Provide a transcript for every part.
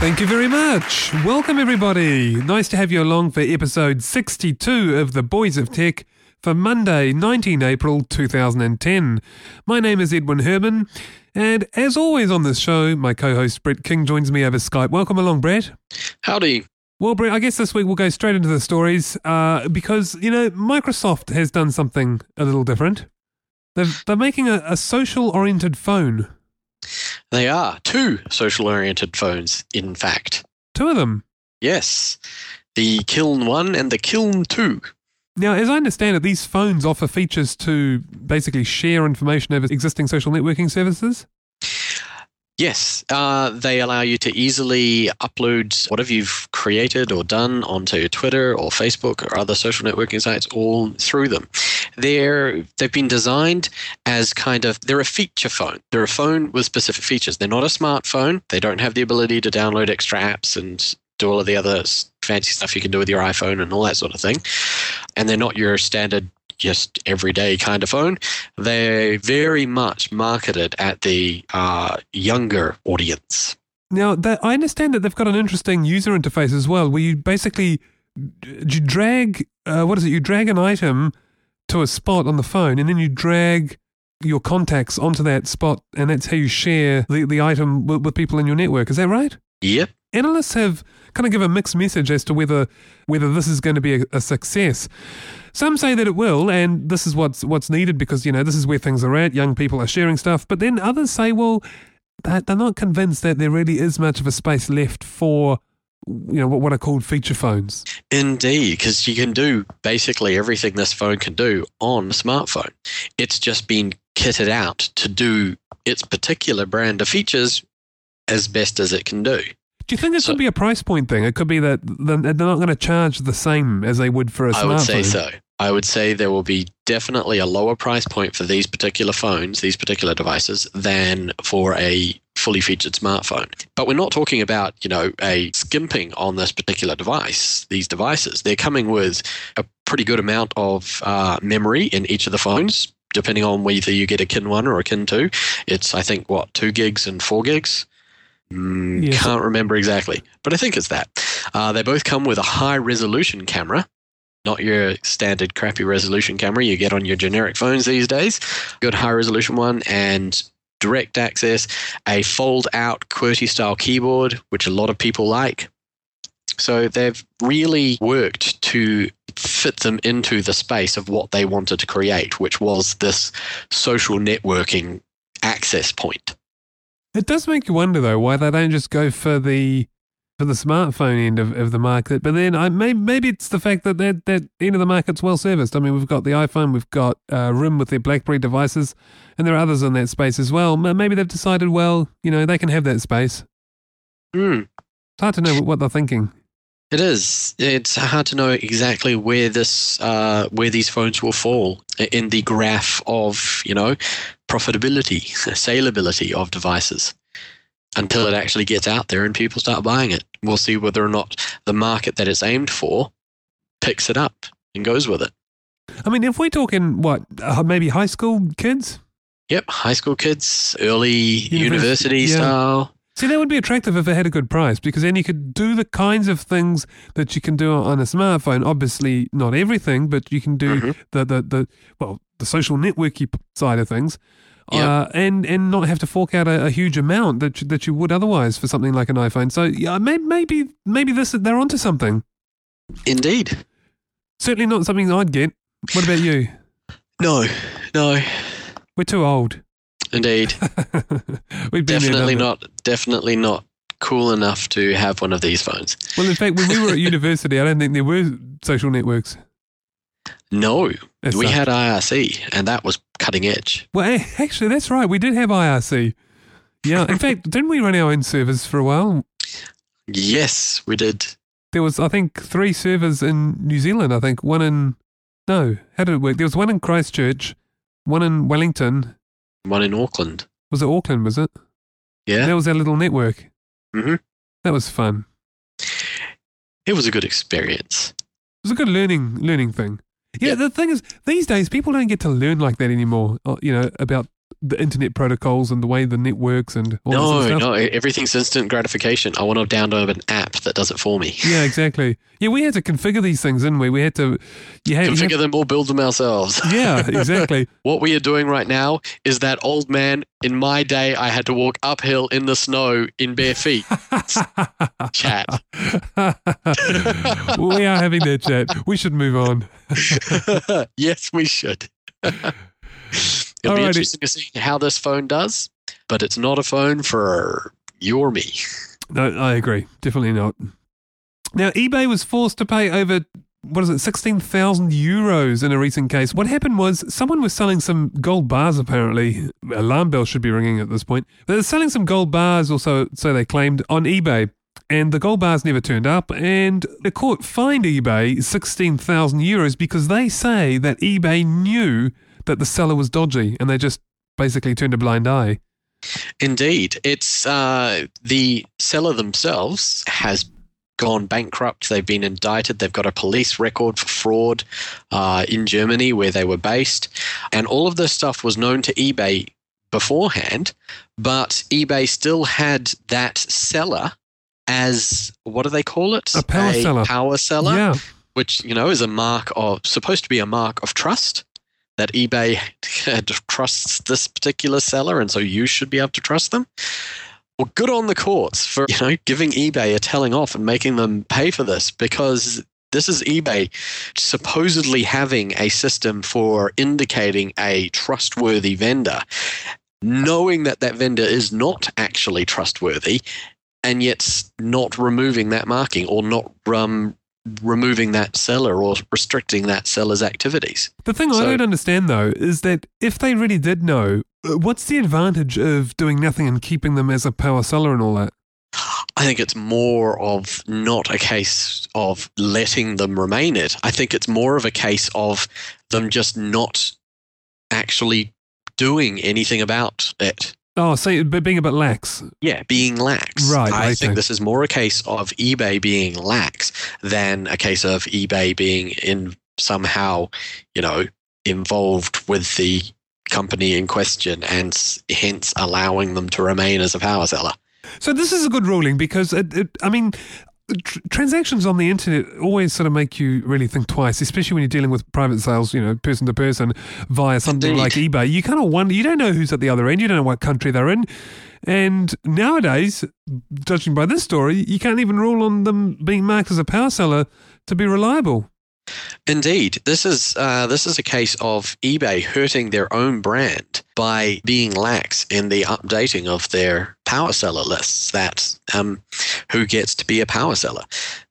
Thank you very much. Welcome, everybody. Nice to have you along for episode 62 of The Boys of Tech for Monday, 19 April 2010. My name is Edwin Herman, and as always on this show, my co-host Brett King joins me over Skype. Welcome along, Brett. Howdy. Well, Brett, I guess this week we'll go straight into the stories because, you know, Microsoft has done something a little different. They're making a social-oriented phone. They are two social-oriented phones, in fact. Two of them? Yes. The Kin 1 and the Kin 2. Now, as I understand it, these phones offer features to basically share information over existing social networking services? Yes. They allow you to easily upload whatever you've created or done onto Twitter or Facebook or other social networking sites all through them. They've been designed as they're a feature phone. They're a phone with specific features. They're not a smartphone. They don't have the ability to download extra apps and do all of the other fancy stuff you can do with your iPhone and all that sort of thing. And they're not your standard, just everyday kind of phone. They're very much marketed at the younger audience. Now, I understand that they've got an interesting user interface as well, where you basically You drag an item to a spot on the phone, and then you drag your contacts onto that spot, and that's how you share the item with people in your network. Is that right? Yep. Analysts have kind of give a mixed message as to whether this is going to be a success. Some say that it will, and this is what's needed because, you know, this is where things are at. Young people are sharing stuff. But then others say, well, they're not convinced that there really is much of a space left for, you know, what are called feature phones. Indeed, because you can do basically everything this phone can do on a smartphone. It's just been kitted out to do its particular brand of features as best as it can do. Do you think this could be a price point thing? It could be that they're not going to charge the same as they would for a smartphone. I would say so. I would say there will be definitely a lower price point for these particular phones, these particular devices, than for a fully featured smartphone. But we're not talking about, you know, a skimping on this particular device, these devices. They're coming with a pretty good amount of memory in each of the phones, depending on whether you get a Kin 1 or a Kin 2. It's, I think, 2 gigs and 4 gigs? Yes. Can't remember exactly, but I think it's that. They both come with a high-resolution camera, not your standard crappy resolution camera you get on your generic phones these days. Good high-resolution one and direct access, a fold-out QWERTY-style keyboard, which a lot of people like. So they've really worked to fit them into the space of what they wanted to create, which was this social networking access point. It does make you wonder, though, why they don't just go for the smartphone end of the market. But then maybe it's the fact that that end of the market's well serviced. I mean, we've got the iPhone, we've got RIM with their BlackBerry devices, and there are others in that space as well. Maybe they've decided, well, you know, they can have that space. It's hard to know what they're thinking. It is. It's hard to know exactly where where these phones will fall in the graph of, you know, profitability, saleability of devices until it actually gets out there and people start buying it. We'll see whether or not the market that it's aimed for picks it up and goes with it. I mean, if we're talking, maybe high school kids? Yep, high school kids, early university style. See, that would be attractive if it had a good price, because then you could do the kinds of things that you can do on a smartphone. Obviously, not everything, but you can do the social networky side of things, and not have to fork out a huge amount that you would otherwise for something like an iPhone. So yeah, maybe they're onto something. Indeed, certainly not something I'd get. What about you? No, we're too old. Indeed. We'd be definitely not cool enough to have one of these phones. Well, in fact, when we were at university, I don't think there were social networks. No. We had IRC, and that was cutting edge. Well, actually, that's right. We did have IRC. Yeah, in fact, didn't we run our own servers for a while? Yes, we did. There was, I think, 3 servers in New Zealand, I think. One in... No, how did it work? There was one in Christchurch, one in Wellington. One in Auckland. Was it Auckland, was it? Yeah. That was our little network. Mm-hmm. That was fun. It was a good experience. It was a good learning thing. Yeah, the thing is, these days, people don't get to learn like that anymore, you know, about the internet protocols and the way the net works and all this stuff. No, everything's instant gratification. I want to download an app that does it for me. Yeah, exactly. Yeah, we had to configure these things, didn't we? We had to... Configure them or build them ourselves. Yeah, exactly. What we are doing right now is that old man, in my day, I had to walk uphill in the snow in bare feet. Chat. We are having that chat. We should move on. Yes, we should. It'll be interesting to see how this phone does, but it's not a phone for you or me. No, I agree. Definitely not. Now, eBay was forced to pay over, €16,000 in a recent case. What happened was someone was selling some gold bars, apparently. Alarm bell should be ringing at this point. They were selling some gold bars, also, so they claimed, on eBay. And the gold bars never turned up, and the court fined eBay €16,000 because they say that eBay knew that the seller was dodgy and they just basically turned a blind eye. Indeed. It's the seller themselves has gone bankrupt. They've been indicted. They've got a police record for fraud in Germany where they were based. And all of this stuff was known to eBay beforehand, but eBay still had that seller as, what do they call it? A power seller. Power seller, yeah. Which, you know, is supposed to be a mark of trust. That eBay trusts this particular seller, and so you should be able to trust them. Well, good on the courts for, you know, giving eBay a telling off and making them pay for this, because this is eBay supposedly having a system for indicating a trustworthy vendor, knowing that that vendor is not actually trustworthy, and yet not removing that marking or not removing that seller or restricting that seller's activities. The thing I don't understand, though, is that if they really did know, what's the advantage of doing nothing and keeping them as a power seller and all that? I think it's more of not a case of letting them remain it. I think it's more of a case of them just not actually doing anything about it. Oh, so being a bit lax. Yeah, being lax. Right. I think this is more a case of eBay being lax than a case of eBay being somehow, you know, involved with the company in question and hence allowing them to remain as a power seller. So this is a good ruling because, transactions on the internet always sort of make you really think twice, especially when you're dealing with private sales, you know, person to person via something like eBay. You kind of wonder, you don't know who's at the other end, you don't know what country they're in. And nowadays, judging by this story, you can't even rule on them being marked as a power seller to be reliable. Indeed. This is a case of eBay hurting their own brand by being lax in the updating of their power seller lists, that who gets to be a power seller.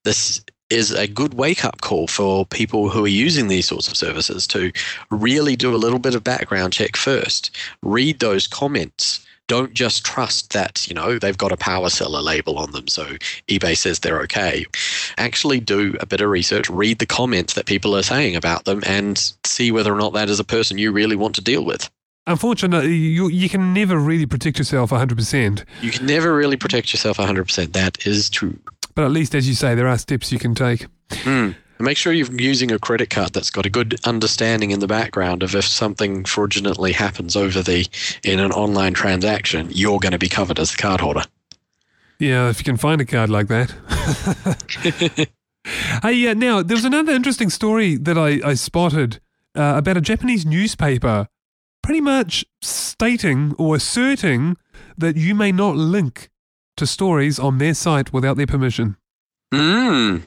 This is a good wake-up call for people who are using these sorts of services to really do a little bit of background check first. Read those comments. Don't just trust that, you know, they've got a power seller label on them, so eBay says they're okay. Actually do a bit of research, read the comments that people are saying about them, and see whether or not that is a person you really want to deal with. Unfortunately, you can never really protect yourself 100%. You can never really protect yourself 100%. That is true. But at least, as you say, there are steps you can take. Mm. Make sure you're using a credit card that's got a good understanding in the background of if something fraudulently happens in an online transaction, you're going to be covered as the cardholder. Yeah, if you can find a card like that. Hey, now, there was another interesting story that I spotted about a Japanese newspaper pretty much stating or asserting that you may not link to stories on their site without their permission. Mm.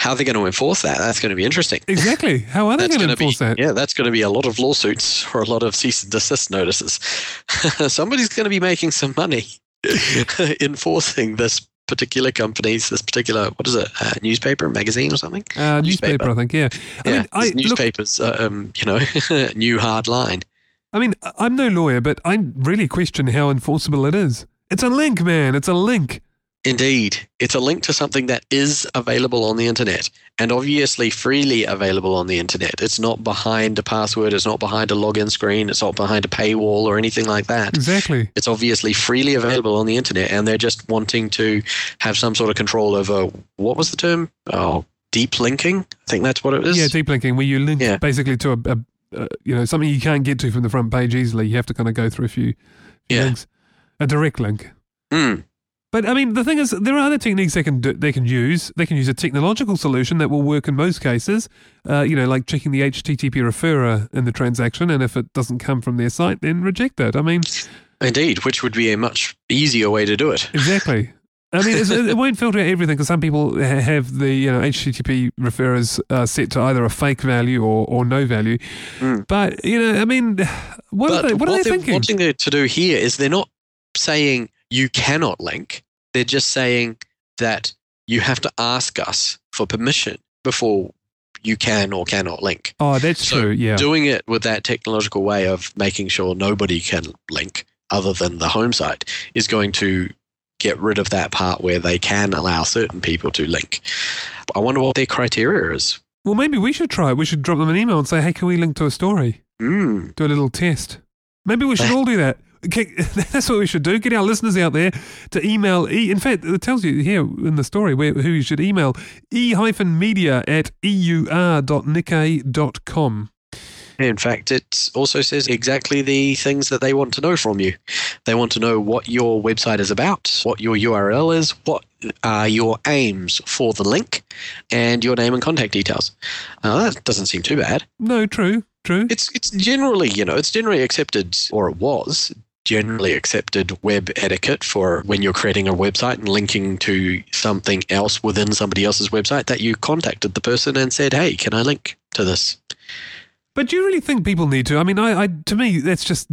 How are they going to enforce that? That's going to be interesting. Exactly. How are they going to enforce that? Yeah, that's going to be a lot of lawsuits or a lot of cease and desist notices. Somebody's going to be making some money enforcing this particular company's, newspaper, magazine or something? Newspaper, I think, yeah. I mean, newspapers, you know, new hard line. I mean, I'm no lawyer, but I really question how enforceable it is. It's a link, man. It's a link. Indeed. It's a link to something that is available on the internet and obviously freely available on the internet. It's not behind a password. It's not behind a login screen. It's not behind a paywall or anything like that. Exactly. It's obviously freely available on the internet, and they're just wanting to have some sort of control over, what was the term? Oh, deep linking? I think that's what it is. Yeah, deep linking, where you link basically to a you know, something you can't get to from the front page easily. You have to kind of go through a few links. A direct link. Mm. But, I mean, the thing is, there are other techniques they can use. They can use a technological solution that will work in most cases, like checking the HTTP referrer in the transaction, and if it doesn't come from their site, then reject it. I mean... Indeed, which would be a much easier way to do it. Exactly. I mean, it won't filter out everything, because some people have the HTTP referrers set to either a fake value or no value. Mm. But, what are they thinking? What they're wanting to do here is they're not saying... you cannot link. They're just saying that you have to ask us for permission before you can or cannot link. Oh, that's true, yeah. Doing it with that technological way of making sure nobody can link other than the home site is going to get rid of that part where they can allow certain people to link. I wonder what their criteria is. Well, maybe we should try it. We should drop them an email and say, hey, can we link to a story? Mm. Do a little test. Maybe we should all do that. Okay, that's what we should do. Get our listeners out there to email. In fact, it tells you here in the story who you should email. e-media@eur.nikkei.com. In fact, it also says exactly the things that they want to know from you. They want to know what your website is about, what your URL is, what are your aims for the link, and your name and contact details. That doesn't seem too bad. No, true. It's generally, it's generally accepted, or it was generally accepted web etiquette for when you're creating a website and linking to something else within somebody else's website that you contacted the person and said, hey, can I link to this? But do you really think people need to? I mean, I to me, that's just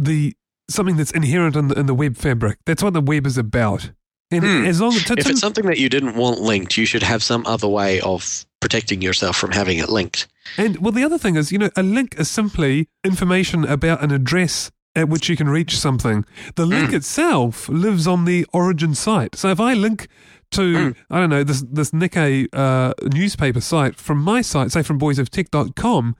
something that's inherent in the web fabric. That's what the web is about. And as long as if it's something that you didn't want linked, you should have some other way of protecting yourself from having it linked. And, well, the other thing is, a link is simply information about an address at which you can reach something. The link itself lives on the origin site. So if I link to, I don't know, this Nikkei newspaper site from my site, say from boysoftech.com,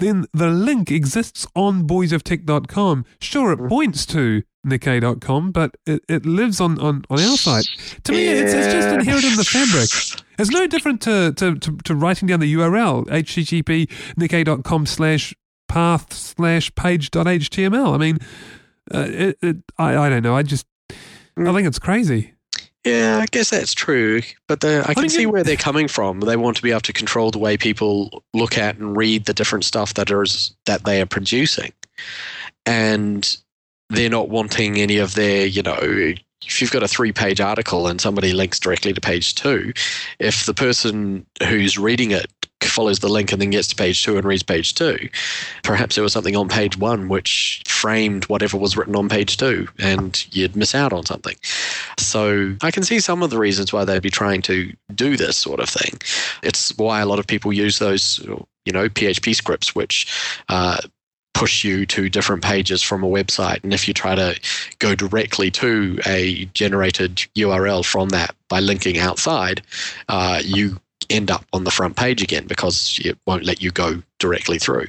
then the link exists on boysoftech.com. Sure, it points to Nikkei.com, but it lives on our site. To me, it's just inherent in the fabric. It's no different to writing down the URL, http nikkei.com/path/page.html. I mean, I don't know. I think it's crazy. Yeah, I guess that's true. But I can see where they're coming from. They want to be able to control the way people look at and read the different stuff that they are producing. And they're not wanting any of their, if you've got a 3-page article and somebody links directly to page 2, if the person who's reading it follows the link and then gets to page 2 and reads page 2, perhaps there was something on page 1 which framed whatever was written on page 2 and you'd miss out on something. So I can see some of the reasons why they'd be trying to do this sort of thing. It's why a lot of people use those, PHP scripts, which push you to different pages from a website. And if you try to go directly to a generated URL from that by linking outside, you end up on the front page again because it won't let you go directly through.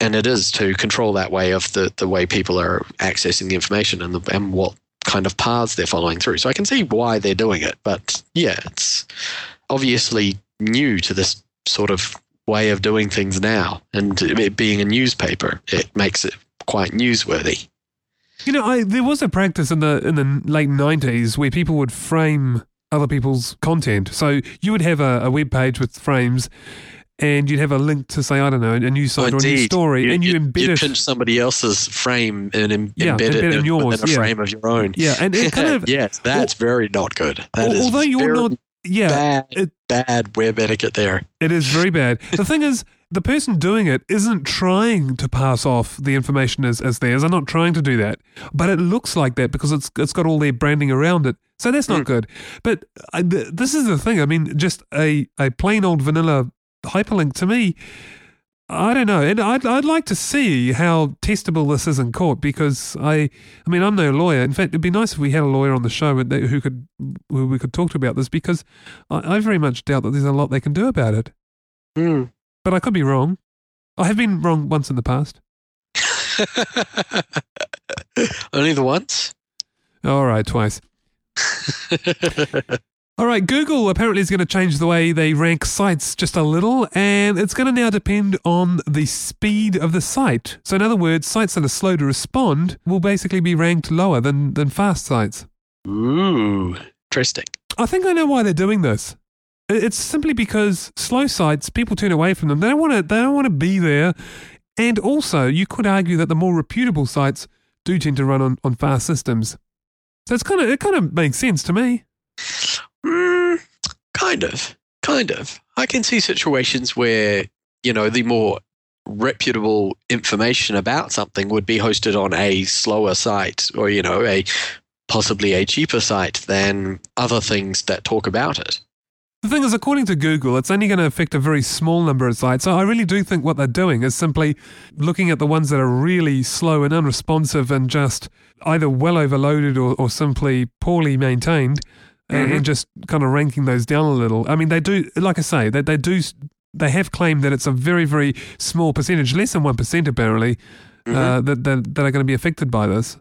And it is to control that way of the way people are accessing the information and what kind of paths they're following through. So I can see why they're doing it. But yeah, it's obviously new to this sort of way of doing things now, and it being a newspaper, it makes it quite newsworthy. There was a practice in the late 90s where people would frame other people's content. So you would have a web page with frames, and you'd have a link to, say, I don't know, a news site or a new story, and you embed it. Pinch somebody else's frame and embed it in yours, within a frame of your own. Yeah, and it kind of yes, that's very not good. That is although you're not. Yeah, bad web etiquette there. It is very bad. The thing is, the person doing it isn't trying to pass off the information as theirs. I'm not trying to do that, but it looks like that because it's got all their branding around it. So that's not good. But this is the thing. I mean, just a plain old vanilla hyperlink to me. I don't know. And I'd like to see how testable this is in court, because I mean, I'm no lawyer. In fact, it'd be nice if we had a lawyer on the show who we could talk to about this, because I very much doubt that there's a lot they can do about it. Mm. But I could be wrong. I have been wrong once in the past. Only the once? All right, twice. All right, Google apparently is going to change the way they rank sites just a little, and it's going to now depend on the speed of the site. So in other words, sites that are slow to respond will basically be ranked lower than fast sites. Ooh, interesting. I think I know why they're doing this. It's simply because slow sites, people turn away from them. They don't want to be there. And also, you could argue that the more reputable sites do tend to run on fast systems. So it kind of makes sense to me. Kind of. I can see situations where, you know, the more reputable information about something would be hosted on a slower site, or, you know, possibly a cheaper site than other things that talk about it. The thing is, according to Google, it's only going to affect a very small number of sites. So I really do think what they're doing is simply looking at the ones that are really slow and unresponsive and just either well overloaded or simply poorly maintained. Mm-hmm. And just kind of ranking those down a little. I mean, they do, like I say, they have claimed that it's a very, very small percentage, less than 1% apparently, mm-hmm. that are going to be affected by this.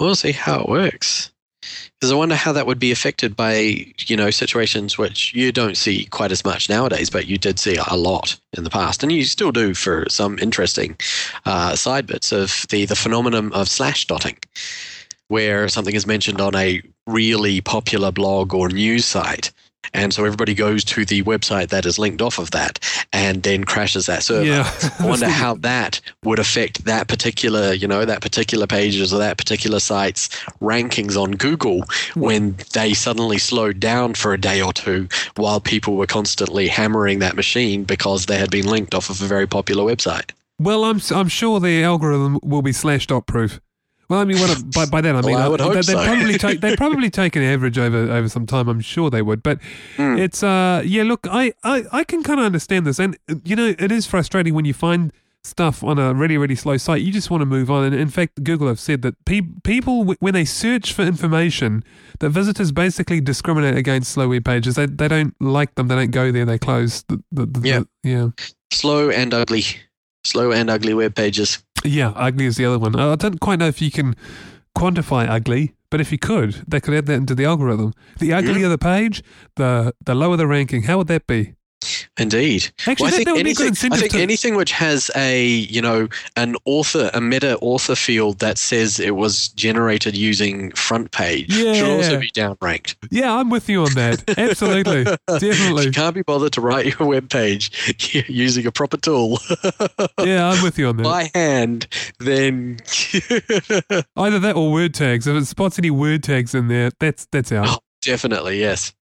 We'll see how it works. Because I wonder how that would be affected by, you know, situations which you don't see quite as much nowadays, but you did see a lot in the past. And you still do for some interesting side bits of the phenomenon of slash dotting, where something is mentioned on a really popular blog or news site. And so everybody goes to the website that is linked off of that and then crashes that server. Yeah. I wonder how that would affect that particular, you know, that particular page's or that particular site's rankings on Google when they suddenly slowed down for a day or two while people were constantly hammering that machine because they had been linked off of a very popular website. Well, I'm sure the algorithm will be slash-dot proof. Well, I mean, by that I mean they'd probably take an average over some time. I'm sure they would, but it's yeah. Look, I can kind of understand this, and you know, it is frustrating when you find stuff on a really really slow site. You just want to move on, and in fact, Google have said that people when they search for information, that visitors basically discriminate against slow web pages. They don't like them. They don't go there. They close. Slow and ugly web pages. Yeah, ugly is the other one. I don't quite know if you can quantify ugly, but if you could, they could add that into the algorithm. The uglier the page, the lower the ranking. How would that be? Indeed. Actually, well, I think anything which has a meta-author field that says it was generated using FrontPage should also be downranked. Yeah, I'm with you on that. Absolutely. Definitely. You can't be bothered to write your webpage using a proper tool. Yeah, I'm with you on that. By hand, then... Either that or word tags. If it spots any word tags in there, that's out. Oh, definitely, yes.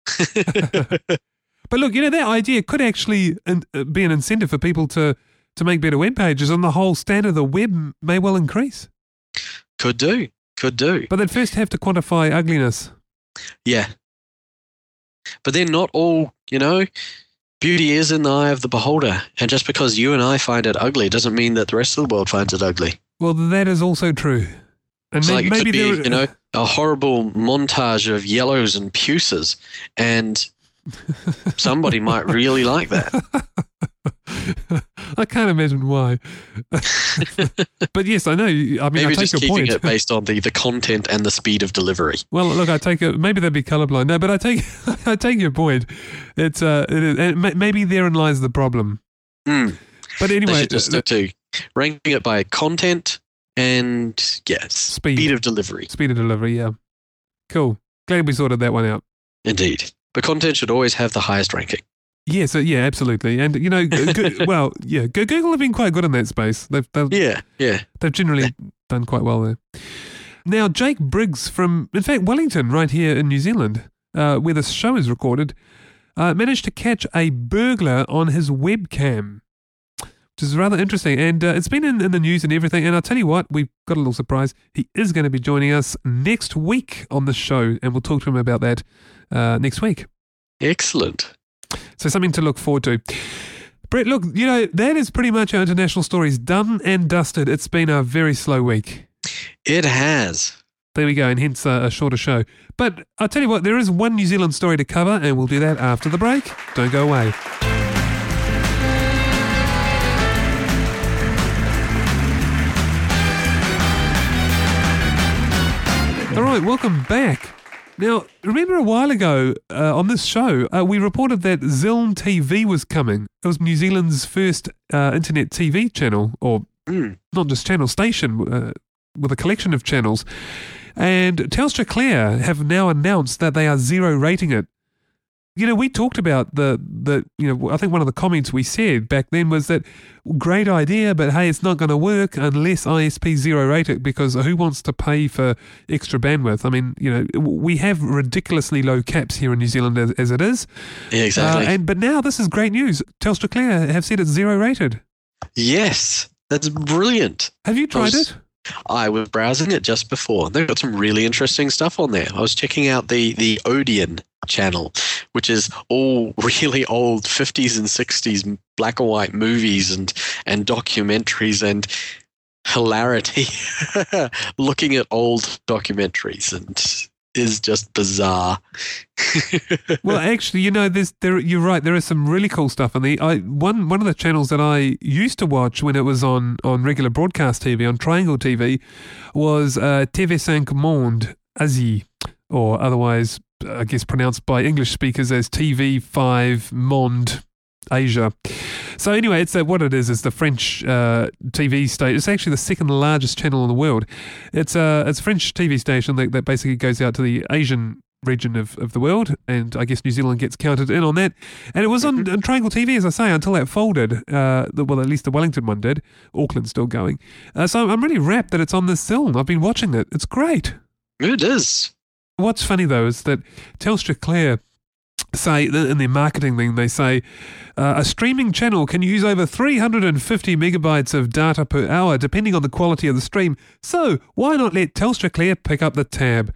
But look, you know, that idea could actually be an incentive for people to make better web pages, and the whole standard of the web may well increase. Could do. But they'd first have to quantify ugliness. Yeah. But then not all, you know, beauty is in the eye of the beholder, and just because you and I find it ugly doesn't mean that the rest of the world finds it ugly. Well, that is also true. And so maybe it could be, you know, a horrible montage of yellows and puces, and... somebody might really like that. I can't imagine why. But yes, I know. I mean, maybe I take your point. Maybe just keeping it based on the content and the speed of delivery. Well, look, I take it. Maybe they'd be colorblind. No, but I take your point. It's maybe therein lies the problem. Mm. But anyway, they should just stick to ranking it by content and speed of delivery. Speed of delivery. Yeah, cool. Glad we sorted that one out. Indeed. The content should always have the highest ranking. Yeah, so yeah, absolutely. And, you know, Google have been quite good in that space. They've generally done quite well there. Now, Jake Briggs from, in fact, Wellington, right here in New Zealand, where this show is recorded, managed to catch a burglar on his webcam, which is rather interesting. And it's been in the news and everything. And I'll tell you what, we've got a little surprise. He is going to be joining us next week on the show, and we'll talk to him about that next week. Excellent. So something to look forward to. Brett, look, you know, that is pretty much our international stories done and dusted. It's been a very slow week. It has. There we go, and hence a shorter show. But I'll tell you what, there is one New Zealand story to cover, and we'll do that after the break. Don't go away. All right, welcome back. Now, remember a while ago on this show, we reported that Ziln TV was coming. It was New Zealand's first internet TV channel, or not just channel, station, with a collection of channels. And TelstraClear have now announced that they are zero rating it. You know, we talked about the you know, I think one of the comments we said back then was that great idea, but hey, it's not going to work unless ISP zero rate it, because who wants to pay for extra bandwidth? I mean, you know, we have ridiculously low caps here in New Zealand as it is. Yeah, exactly. But now this is great news. TelstraClear have said it's zero rated. Yes, that's brilliant. Have you tried it? I was browsing it just before. They've got some really interesting stuff on there. I was checking out the Odeon channel, which is all really old 50s and 60s black and white movies and documentaries and hilarity. Looking at old documentaries and is just bizarre. Well, actually, you know, you're right. There is some really cool stuff on the one of the channels that I used to watch when it was on regular broadcast TV on Triangle TV was TV5Monde Aussie, or otherwise, I guess, pronounced by English speakers as TV5Monde Asia. So anyway, it's what it is the French TV station. It's actually the second largest channel in the world. It's a French TV station that basically goes out to the Asian region of the world, and I guess New Zealand gets counted in on that. And it was on Triangle TV, as I say, until that folded. Well, at least the Wellington one did. Auckland's still going. So I'm really rapt that it's on this film. I've been watching it. It's great. It is. What's funny, though, is that TelstraClear say in their marketing thing, they say a streaming channel can use over 350 megabytes of data per hour depending on the quality of the stream, so why not let TelstraClear pick up the tab?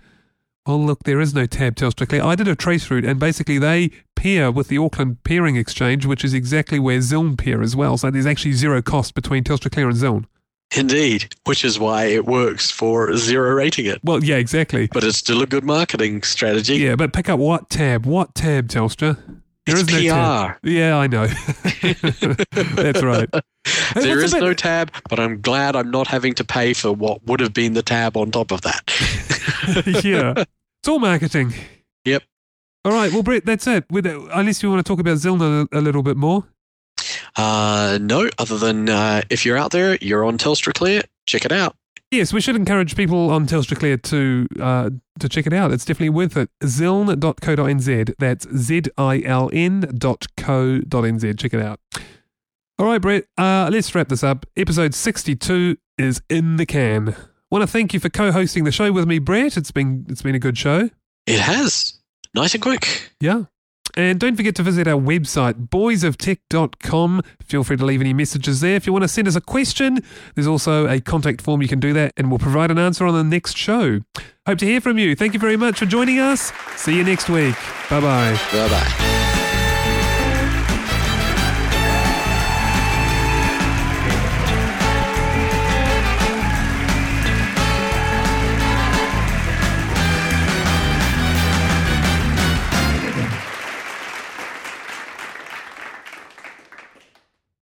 Well, look, there is no tab, TelstraClear. I did a trace route, and basically they pair with the Auckland Peering Exchange, which is exactly where Ziln pair as well, so there's actually zero cost between TelstraClear and Ziln. Indeed, which is why it works for zero rating it. Well, yeah, exactly. But it's still a good marketing strategy. Yeah, but pick up what tab? What tab, Telstra? It's PR. No tab. Yeah, I know. That's right. There is no tab, but I'm glad I'm not having to pay for what would have been the tab on top of that. Yeah. It's all marketing. Yep. All right, well, Brett, that's it. Unless you want to talk about Ziln a little bit more. No, other than if you're out there, you're on TelstraClear, check it out. Yes, we should encourage people on TelstraClear to check it out. It's definitely worth it. Ziln.co.nz. That's Ziln.co.nz. Check it out. All right, Brett, let's wrap this up. Episode 62 is in the can. Want to thank you for co-hosting the show with me, Brett. It's been a good show. It has. Nice and quick. Yeah. And don't forget to visit our website, boysoftech.com. Feel free to leave any messages there. If you want to send us a question, there's also a contact form. You can do that, and we'll provide an answer on the next show. Hope to hear from you. Thank you very much for joining us. See you next week. Bye-bye. Bye-bye.